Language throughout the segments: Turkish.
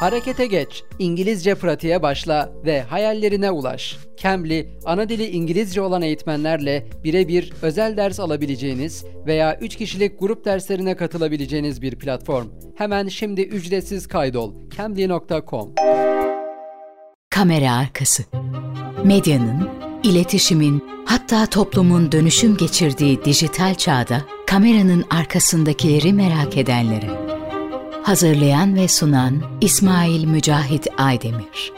Harekete geç, İngilizce pratiğe başla ve hayallerine ulaş. Cambly, ana dili İngilizce olan eğitmenlerle birebir özel ders alabileceğiniz veya 3 kişilik grup derslerine katılabileceğiniz bir platform. Hemen şimdi ücretsiz kaydol. Cambly.com. Kamera Arkası. Medyanın, iletişimin, hatta toplumun dönüşüm geçirdiği dijital çağda kameranın arkasındakileri merak edenlere. Hazırlayan ve sunan İsmail Mücahit Aydemir.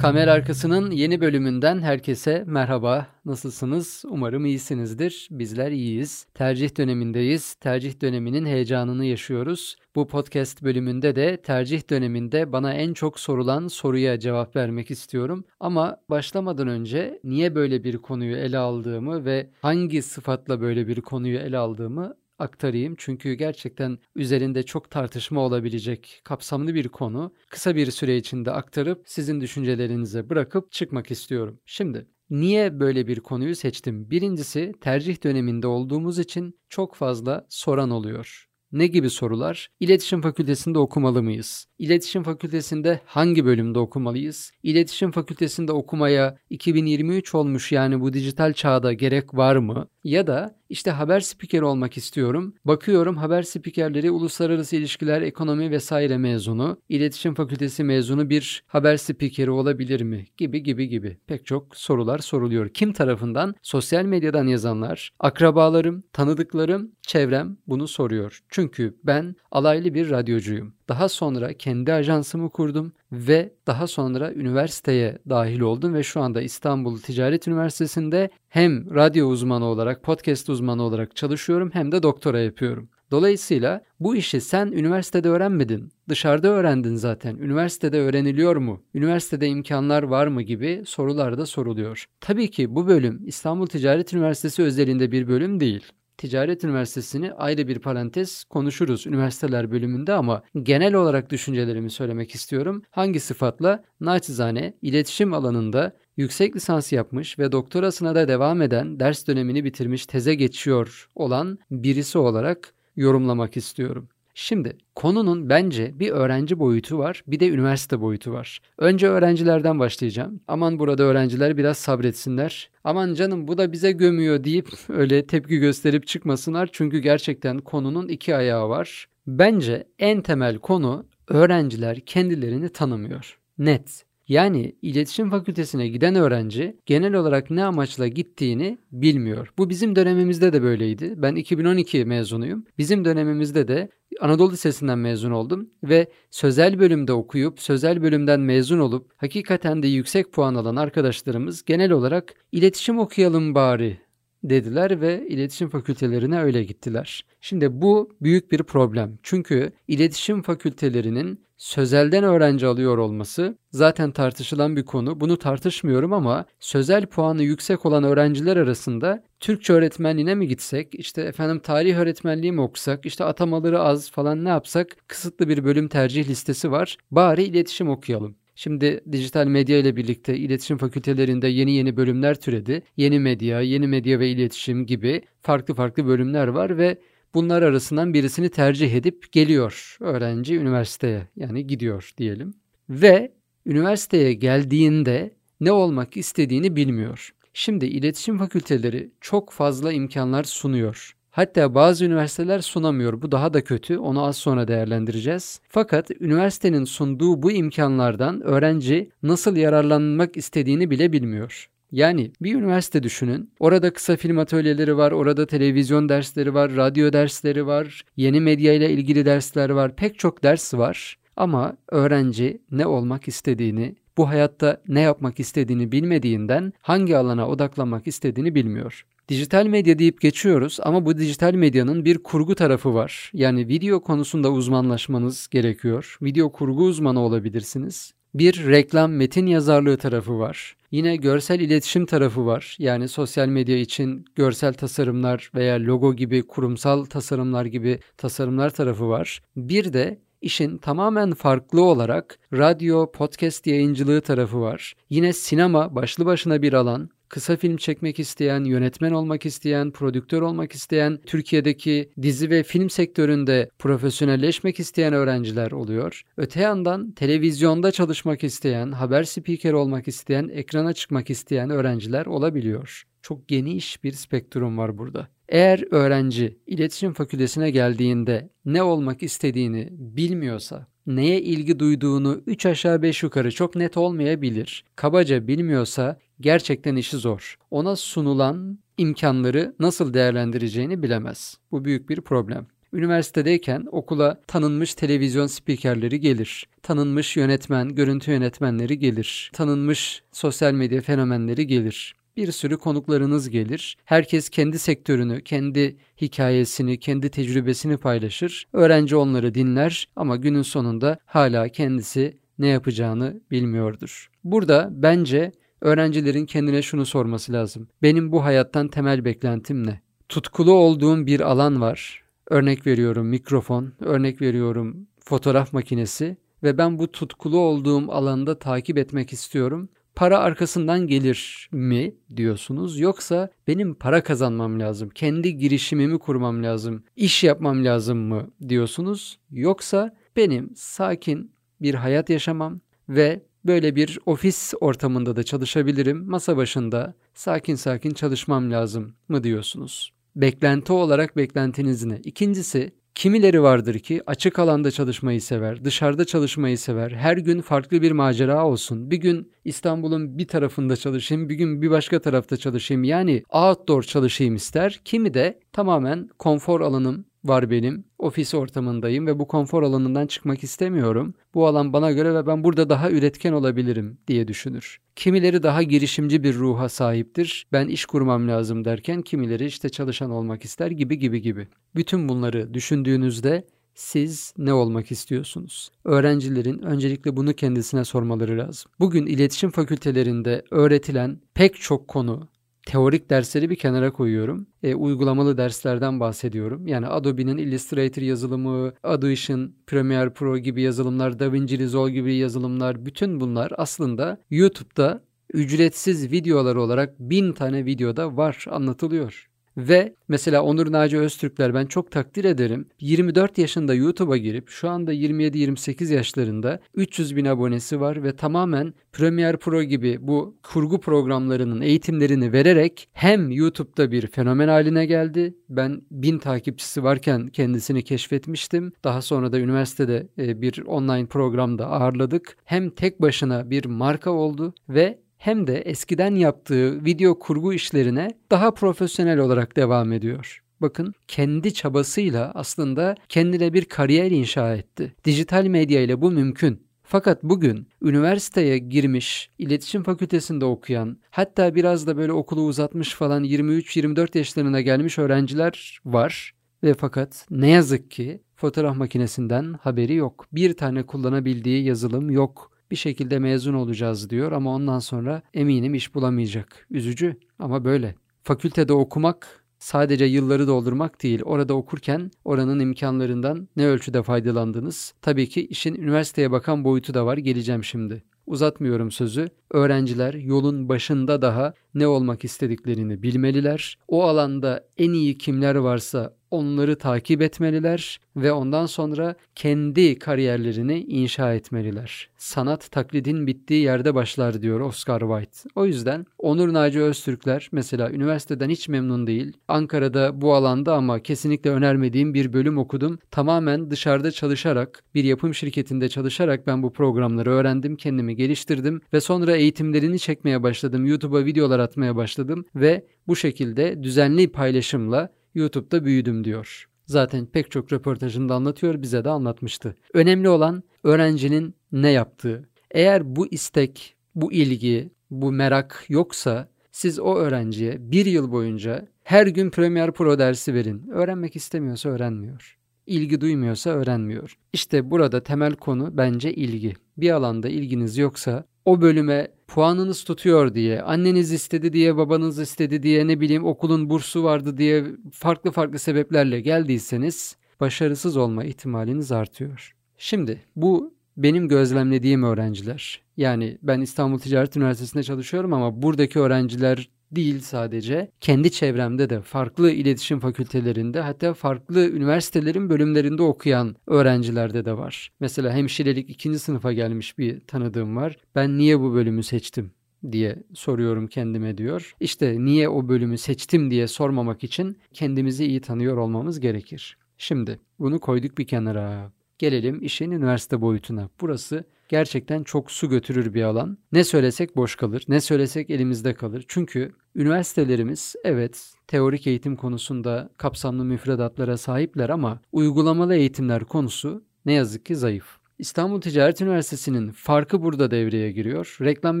Kamera Arkası'nın yeni bölümünden herkese merhaba. Nasılsınız? Umarım iyisinizdir. Bizler iyiyiz. Tercih dönemindeyiz. Tercih döneminin heyecanını yaşıyoruz. Bu podcast bölümünde de tercih döneminde bana en çok sorulan soruya cevap vermek istiyorum. Ama başlamadan önce niye böyle bir konuyu ele aldığımı ve hangi sıfatla böyle bir konuyu ele aldığımı aktarayım. Çünkü gerçekten üzerinde çok tartışma olabilecek kapsamlı bir konu. Kısa bir süre içinde aktarıp sizin düşüncelerinize bırakıp çıkmak istiyorum. Şimdi niye böyle bir konuyu seçtim? Birincisi, tercih döneminde olduğumuz için çok fazla soran oluyor. Ne gibi sorular? İletişim Fakültesi'nde okumalı mıyız? İletişim Fakültesi'nde hangi bölümde okumalıyız? İletişim Fakültesi'nde okumaya 2023 olmuş, yani bu dijital çağda gerek var mı? Ya da işte haber spikeri olmak istiyorum. Bakıyorum haber spikerleri uluslararası ilişkiler, ekonomi vesaire mezunu, iletişim fakültesi mezunu bir haber spikeri olabilir mi? Gibi. Pek çok sorular soruluyor. Kim tarafından? Sosyal medyadan yazanlar, akrabalarım, tanıdıklarım, çevrem bunu soruyor. Çünkü ben alaylı bir radyocuyum. Daha sonra kendi ajansımı kurdum ve daha sonra üniversiteye dahil oldum ve şu anda İstanbul Ticaret Üniversitesi'nde hem radyo uzmanı olarak, podcast uzmanı olarak çalışıyorum hem de doktora yapıyorum. Dolayısıyla bu işi sen üniversitede öğrenmedin, dışarıda öğrendin zaten. Üniversitede öğreniliyor mu? Üniversitede imkanlar var mı gibi sorular da soruluyor. Tabii ki bu bölüm İstanbul Ticaret Üniversitesi özelinde bir bölüm değil. Ticaret Üniversitesi'ni ayrı bir parantez konuşuruz üniversiteler bölümünde ama genel olarak düşüncelerimi söylemek istiyorum. Hangi sıfatla? Naçizane iletişim alanında yüksek lisans yapmış ve doktorasına da devam eden, ders dönemini bitirmiş, teze geçiyor olan birisi olarak yorumlamak istiyorum. Şimdi konunun bence bir öğrenci boyutu var, bir de üniversite boyutu var. Önce öğrencilerden başlayacağım. Aman burada öğrenciler biraz sabretsinler. Aman canım bu da bize gömüyor deyip öyle tepki gösterip çıkmasınlar. Çünkü gerçekten konunun iki ayağı var. Bence en temel konu, öğrenciler kendilerini tanımıyor. Net. Yani iletişim fakültesine giden öğrenci genel olarak ne amaçla gittiğini bilmiyor. Bu bizim dönemimizde de böyleydi. Ben 2012 mezunuyum. Bizim dönemimizde de Anadolu Lisesi'nden mezun oldum ve sözel bölümde okuyup, sözel bölümden mezun olup hakikaten de yüksek puan alan arkadaşlarımız genel olarak iletişim okuyalım bari dediler ve iletişim fakültelerine öyle gittiler. Şimdi bu büyük bir problem. Çünkü iletişim fakültelerinin sözelden öğrenci alıyor olması zaten tartışılan bir konu. Bunu tartışmıyorum ama sözel puanı yüksek olan öğrenciler arasında Türkçe öğretmenliğine mi gitsek, işte efendim tarih öğretmenliği mi okusak, işte atamaları az falan ne yapsak, kısıtlı bir bölüm tercih listesi var. Bari iletişim okuyalım. Şimdi dijital medya ile birlikte iletişim fakültelerinde yeni bölümler türedi. Yeni medya ve iletişim gibi farklı bölümler var ve bunlar arasından birisini tercih edip geliyor öğrenci üniversiteye, yani gidiyor diyelim. Ve üniversiteye geldiğinde ne olmak istediğini bilmiyor. Şimdi iletişim fakülteleri çok fazla imkanlar sunuyor. Hatta bazı üniversiteler sunamıyor. Bu daha da kötü. Onu az sonra değerlendireceğiz. Fakat üniversitenin sunduğu bu imkanlardan öğrenci nasıl yararlanmak istediğini bile bilmiyor. Yani bir üniversite düşünün. Orada kısa film atölyeleri var, orada televizyon dersleri var, radyo dersleri var, yeni medya ile ilgili dersler var, pek çok ders var. Ama öğrenci ne olmak istediğini, bu hayatta ne yapmak istediğini bilmediğinden hangi alana odaklanmak istediğini bilmiyor. Dijital medya deyip geçiyoruz ama bu dijital medyanın bir kurgu tarafı var. Yani video konusunda uzmanlaşmanız gerekiyor. Video kurgu uzmanı olabilirsiniz. Bir reklam metin yazarlığı tarafı var. Yine görsel iletişim tarafı var. Yani sosyal medya için görsel tasarımlar veya logo gibi, kurumsal tasarımlar gibi tasarımlar tarafı var. Bir de İşin tamamen farklı olarak radyo, podcast yayıncılığı tarafı var. Yine sinema başlı başına bir alan. kısa film çekmek isteyen, yönetmen olmak isteyen, prodüktör olmak isteyen, Türkiye'deki dizi ve film sektöründe profesyonelleşmek isteyen öğrenciler oluyor. Öte yandan televizyonda çalışmak isteyen, haber spikeri olmak isteyen, ekrana çıkmak isteyen öğrenciler olabiliyor. Çok geniş bir spektrum var burada. Eğer öğrenci iletişim fakültesine geldiğinde ne olmak istediğini bilmiyorsa, neye ilgi duyduğunu 3 aşağı 5 yukarı çok net olmayabilir. Kabaca bilmiyorsa gerçekten işi zor. Ona sunulan imkanları nasıl değerlendireceğini bilemez. Bu büyük bir problem. Üniversitedeyken okula tanınmış televizyon spikerleri gelir. Tanınmış yönetmen, görüntü yönetmenleri gelir. Tanınmış sosyal medya fenomenleri gelir. Bir sürü konuklarınız gelir. Herkes kendi sektörünü, kendi hikayesini, kendi tecrübesini paylaşır. Öğrenci onları dinler ama günün sonunda hala kendisi ne yapacağını bilmiyordur. Burada bence öğrencilerin kendine şunu sorması lazım. Benim bu hayattan temel beklentim ne? Tutkulu olduğum bir alan var. Örnek veriyorum mikrofon, örnek veriyorum fotoğraf makinesi ve ben bu tutkulu olduğum alanda takip etmek istiyorum. Para arkasından gelir mi diyorsunuz? Yoksa benim para kazanmam lazım, kendi girişimimi kurmam lazım, iş yapmam lazım mı diyorsunuz? Yoksa benim sakin bir hayat yaşamam ve böyle bir ofis ortamında da çalışabilirim, masa başında sakin sakin çalışmam lazım mı diyorsunuz? Beklenti olarak beklentiniz ne? İkincisi, kimileri vardır ki açık alanda çalışmayı sever, dışarıda çalışmayı sever, her gün farklı bir macera olsun. Bir gün İstanbul'un bir tarafında çalışayım, bir gün bir başka tarafta çalışayım, yani outdoor çalışayım ister. Kimi de tamamen konfor alanım var benim, ofis ortamındayım ve bu konfor alanından çıkmak istemiyorum. Bu alan bana göre ve ben burada daha üretken olabilirim diye düşünür. Kimileri daha girişimci bir ruha sahiptir. Ben iş kurmam lazım derken kimileri işte çalışan olmak ister gibi. Bütün bunları düşündüğünüzde siz ne olmak istiyorsunuz? Öğrencilerin öncelikle bunu kendisine sormaları lazım. Bugün iletişim fakültelerinde öğretilen pek çok konu, teorik dersleri bir kenara koyuyorum. Uygulamalı derslerden bahsediyorum. Yani Adobe'nin Illustrator yazılımı, Adobe'nin Premiere Pro gibi yazılımlar, DaVinci Resolve gibi yazılımlar, bütün bunlar aslında YouTube'da ücretsiz videolar olarak 1000 tane videoda var, anlatılıyor. Ve mesela Onur Naci Öztürkler, ben çok takdir ederim. 24 yaşında YouTube'a girip şu anda 27-28 yaşlarında 300.000 abonesi var ve tamamen Premiere Pro gibi bu kurgu programlarının eğitimlerini vererek hem YouTube'da bir fenomen haline geldi. Ben 1000 takipçisi varken kendisini keşfetmiştim. Daha sonra da üniversitede bir online programda ağırladık. Hem tek başına bir marka oldu ve hem de eskiden yaptığı video kurgu işlerine daha profesyonel olarak devam ediyor. Bakın, kendi çabasıyla aslında kendine bir kariyer inşa etti. Dijital medya ile bu mümkün. Fakat bugün üniversiteye girmiş, iletişim fakültesinde okuyan, hatta biraz da böyle okulu uzatmış falan 23-24 yaşlarına gelmiş öğrenciler var. Ve fakat ne yazık ki fotoğraf makinesinden haberi yok. Bir tane kullanabildiği yazılım yok. Bir şekilde mezun olacağız diyor ama ondan sonra eminim iş bulamayacak. Üzücü ama böyle. Fakültede okumak sadece yılları doldurmak değil. Orada okurken oranın imkanlarından ne ölçüde faydalandınız? Tabii ki işin üniversiteye bakan boyutu da var. Geleceğim şimdi. Uzatmıyorum sözü. Öğrenciler yolun başında daha ne olmak istediklerini bilmeliler. O alanda en iyi kimler varsa onları takip etmeliler ve ondan sonra kendi kariyerlerini inşa etmeliler. Sanat taklidin bittiği yerde başlar diyor Oscar White. O yüzden Onur Naci Öztürkler mesela üniversiteden hiç memnun değil. Ankara'da bu alanda ama kesinlikle önermediğim bir bölüm okudum. Tamamen dışarıda çalışarak, bir yapım şirketinde çalışarak ben bu programları öğrendim, kendimi geliştirdim ve sonra eğitimlerini çekmeye başladım. YouTube'a videolar atmaya başladım ve bu şekilde düzenli paylaşımla YouTube'da büyüdüm diyor. Zaten pek çok röportajında anlatıyor, bize de anlatmıştı. Önemli olan öğrencinin ne yaptığı. Eğer bu istek, bu ilgi, bu merak yoksa siz o öğrenciye bir yıl boyunca her gün Premiere Pro dersi verin. Öğrenmek istemiyorsa öğrenmiyor. İlgi duymuyorsa öğrenmiyor. İşte burada temel konu bence ilgi. Bir alanda ilginiz yoksa o bölüme puanınız tutuyor diye, anneniz istedi diye, babanız istedi diye, ne bileyim okulun bursu vardı diye farklı sebeplerle geldiyseniz başarısız olma ihtimaliniz artıyor. Şimdi bu benim gözlemlediğim öğrenciler. Yani ben İstanbul Ticaret Üniversitesi'nde çalışıyorum ama buradaki öğrenciler değil sadece. Kendi çevremde de farklı iletişim fakültelerinde, hatta farklı üniversitelerin bölümlerinde okuyan öğrencilerde de var. Mesela hemşirelik 2. sınıfa gelmiş bir tanıdığım var. Ben niye bu bölümü seçtim diye soruyorum kendime diyor. İşte niye o bölümü seçtim diye sormamak için kendimizi iyi tanıyor olmamız gerekir. Şimdi bunu koyduk bir kenara. Gelelim işin üniversite boyutuna. Burası gerçekten çok su götürür bir alan. Ne söylesek boş kalır, ne söylesek elimizde kalır. Çünkü üniversitelerimiz evet teorik eğitim konusunda kapsamlı müfredatlara sahipler ama uygulamalı eğitimler konusu ne yazık ki zayıf. İstanbul Ticaret Üniversitesi'nin farkı burada devreye giriyor. Reklam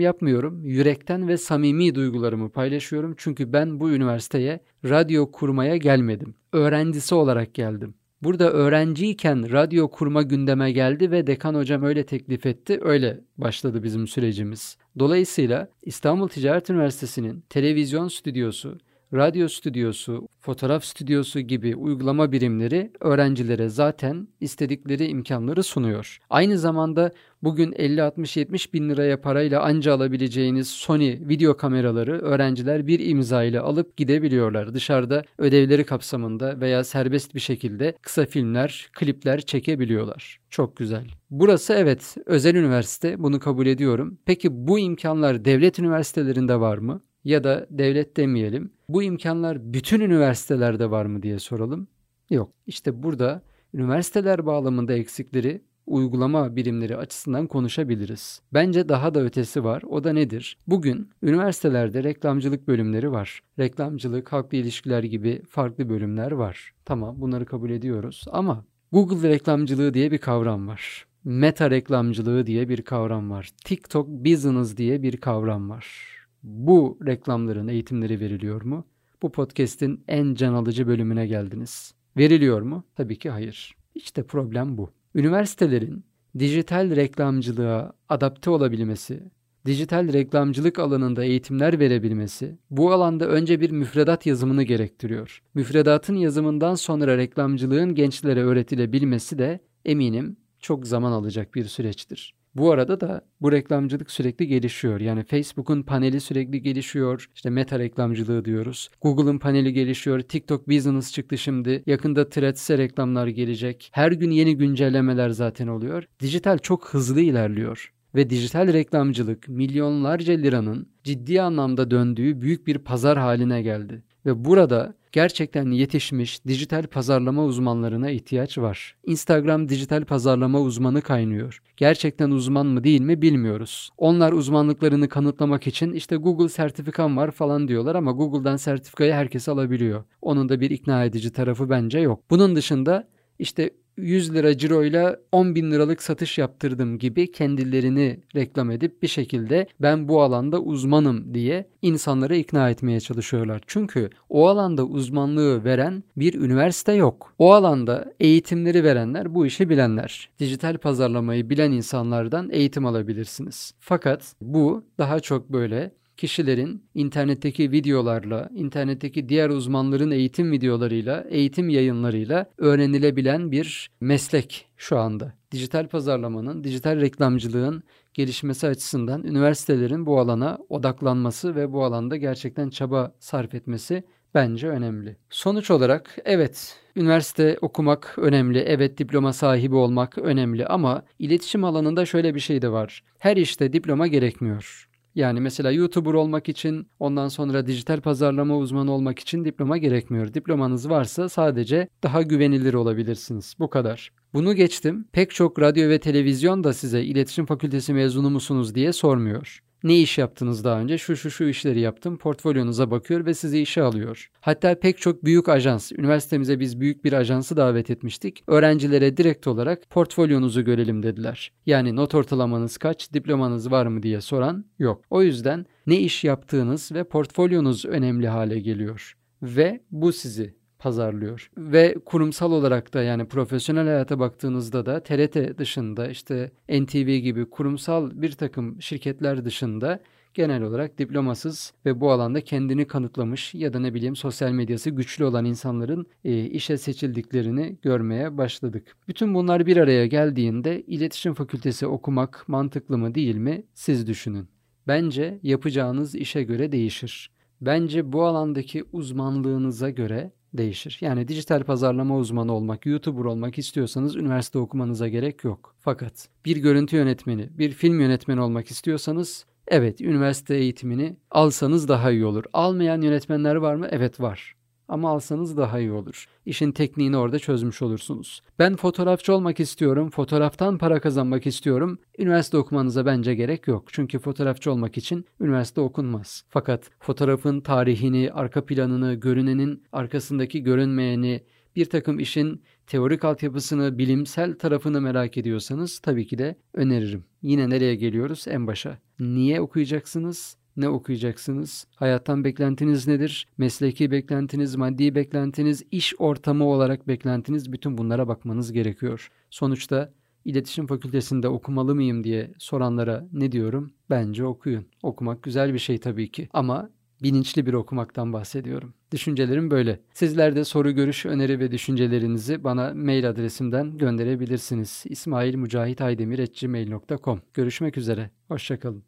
yapmıyorum, yürekten ve samimi duygularımı paylaşıyorum. Çünkü ben bu üniversiteye radyo kurmaya gelmedim. Öğrencisi olarak geldim. Burada öğrenciyken radyo kurma gündeme geldi ve dekan hocam öyle teklif etti, öyle başladı bizim sürecimiz. Dolayısıyla İstanbul Ticaret Üniversitesi'nin televizyon stüdyosu, radyo stüdyosu, fotoğraf stüdyosu gibi uygulama birimleri öğrencilere zaten istedikleri imkanları sunuyor. Aynı zamanda bugün 50-60-70 bin liraya parayla anca alabileceğiniz Sony video kameraları öğrenciler bir imza ile alıp gidebiliyorlar. Dışarıda ödevleri kapsamında veya serbest bir şekilde kısa filmler, klipler çekebiliyorlar. Çok güzel. Burası evet özel üniversite, bunu kabul ediyorum. Peki bu imkanlar devlet üniversitelerinde var mı? Ya da devlet demeyelim. Bu imkanlar bütün üniversitelerde var mı diye soralım. Yok. İşte burada üniversiteler bağlamında eksikleri uygulama birimleri açısından konuşabiliriz. Bence daha da ötesi var. O da nedir? Bugün üniversitelerde reklamcılık bölümleri var. Reklamcılık, halkla ilişkiler gibi farklı bölümler var. Tamam, bunları kabul ediyoruz ama Google reklamcılığı diye bir kavram var. Meta reklamcılığı diye bir kavram var. TikTok business diye bir kavram var. Bu reklamların eğitimleri veriliyor mu? Bu podcast'in en can alıcı bölümüne geldiniz. Veriliyor mu? Tabii ki hayır. İşte problem bu. Üniversitelerin dijital reklamcılığa adapte olabilmesi, dijital reklamcılık alanında eğitimler verebilmesi, bu alanda önce bir müfredat yazımını gerektiriyor. Müfredatın yazımından sonra reklamcılığın gençlere öğretilebilmesi de eminim çok zaman alacak bir süreçtir. Bu arada da bu reklamcılık sürekli gelişiyor. Yani Facebook'un paneli sürekli gelişiyor. İşte meta reklamcılığı diyoruz. Google'ın paneli gelişiyor. TikTok Business çıktı şimdi. Yakında TRT'ye reklamlar gelecek. Her gün yeni güncellemeler zaten oluyor. Dijital çok hızlı ilerliyor. Ve dijital reklamcılık milyonlarca liranın ciddi anlamda döndüğü büyük bir pazar haline geldi. Ve burada gerçekten yetişmiş dijital pazarlama uzmanlarına ihtiyaç var. Instagram dijital pazarlama uzmanı kaynıyor. Gerçekten uzman mı değil mi bilmiyoruz. Onlar uzmanlıklarını kanıtlamak için işte Google sertifikam var falan diyorlar ama Google'dan sertifikayı herkes alabiliyor. Onun da bir ikna edici tarafı bence yok. Bunun dışında işte 100 lira ciroyla 10 bin liralık satış yaptırdım gibi kendilerini reklam edip bir şekilde ben bu alanda uzmanım diye insanları ikna etmeye çalışıyorlar. Çünkü o alanda uzmanlığı veren bir üniversite yok. O alanda eğitimleri verenler bu işi bilenler. Dijital pazarlamayı bilen insanlardan eğitim alabilirsiniz. Fakat bu daha çok böyle kişilerin internetteki videolarla, internetteki diğer uzmanların eğitim videolarıyla, eğitim yayınlarıyla öğrenilebilen bir meslek şu anda. Dijital pazarlamanın, dijital reklamcılığın gelişmesi açısından üniversitelerin bu alana odaklanması ve bu alanda gerçekten çaba sarf etmesi bence önemli. Sonuç olarak evet, üniversite okumak önemli, evet diploma sahibi olmak önemli ama iletişim alanında şöyle bir şey de var. Her işte diploma gerekmiyor. Yani mesela YouTuber olmak için, ondan sonra dijital pazarlama uzmanı olmak için diploma gerekmiyor. Diplomanız varsa sadece daha güvenilir olabilirsiniz. Bu kadar. Bunu geçtim. Pek çok radyo ve televizyon da size iletişim fakültesi mezunu musunuz diye sormuyor. Ne iş yaptınız daha önce? Şu işleri yaptım. Portfolyonuza bakıyor ve sizi işe alıyor. Hatta pek çok büyük ajans, üniversitemize biz büyük bir ajansı davet etmiştik. Öğrencilere direkt olarak portfolyonuzu görelim dediler. Yani not ortalamanız kaç, diplomanız var mı diye soran yok. O yüzden ne iş yaptığınız ve portfolyonuz önemli hale geliyor. Ve bu sizi pazarlıyor. Ve kurumsal olarak da, yani profesyonel hayata baktığınızda da TRT dışında, işte NTV gibi kurumsal bir takım şirketler dışında genel olarak diplomasız ve bu alanda kendini kanıtlamış ya da ne bileyim sosyal medyası güçlü olan insanların işe seçildiklerini görmeye başladık. Bütün bunlar bir araya geldiğinde iletişim fakültesi okumak mantıklı mı değil mi siz düşünün. Bence yapacağınız işe göre değişir. bence bu alandaki uzmanlığınıza göre değişir. Yani dijital pazarlama uzmanı olmak, YouTuber olmak istiyorsanız üniversite okumanıza gerek yok. Fakat bir görüntü yönetmeni, bir film yönetmeni olmak istiyorsanız evet, üniversite eğitimini alsanız daha iyi olur. Almayan yönetmenler var mı? Evet, var. Ama alsanız daha iyi olur. İşin tekniğini orada çözmüş olursunuz. Ben fotoğrafçı olmak istiyorum, fotoğraftan para kazanmak istiyorum. Üniversite okumanıza bence gerek yok. Çünkü fotoğrafçı olmak için üniversite okunmaz. Fakat fotoğrafın tarihini, arka planını, görünenin arkasındaki görünmeyeni, bir takım işin teorik altyapısını, bilimsel tarafını merak ediyorsanız tabii ki de öneririm. Yine nereye geliyoruz? En başa. Niye okuyacaksınız? Ne okuyacaksınız? Hayattan beklentiniz nedir? Mesleki beklentiniz, maddi beklentiniz, iş ortamı olarak beklentiniz, bütün bunlara bakmanız gerekiyor. Sonuçta İletişim Fakültesi'nde okumalı mıyım diye soranlara ne diyorum? Bence okuyun. Okumak güzel bir şey tabii ki ama bilinçli bir okumaktan bahsediyorum. Düşüncelerim böyle. Sizler de soru, görüş, öneri ve düşüncelerinizi bana mail adresimden gönderebilirsiniz. ismailmucahitaydemir@gmail.com. Görüşmek üzere. Hoşçakalın.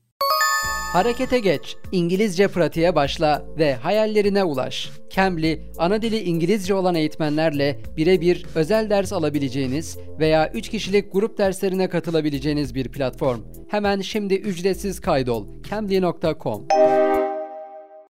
Harekete geç, İngilizce pratiğe başla ve hayallerine ulaş. Cambly, ana dili İngilizce olan eğitmenlerle birebir özel ders alabileceğiniz veya 3 kişilik grup derslerine katılabileceğiniz bir platform. Hemen şimdi ücretsiz kaydol. Cambly.com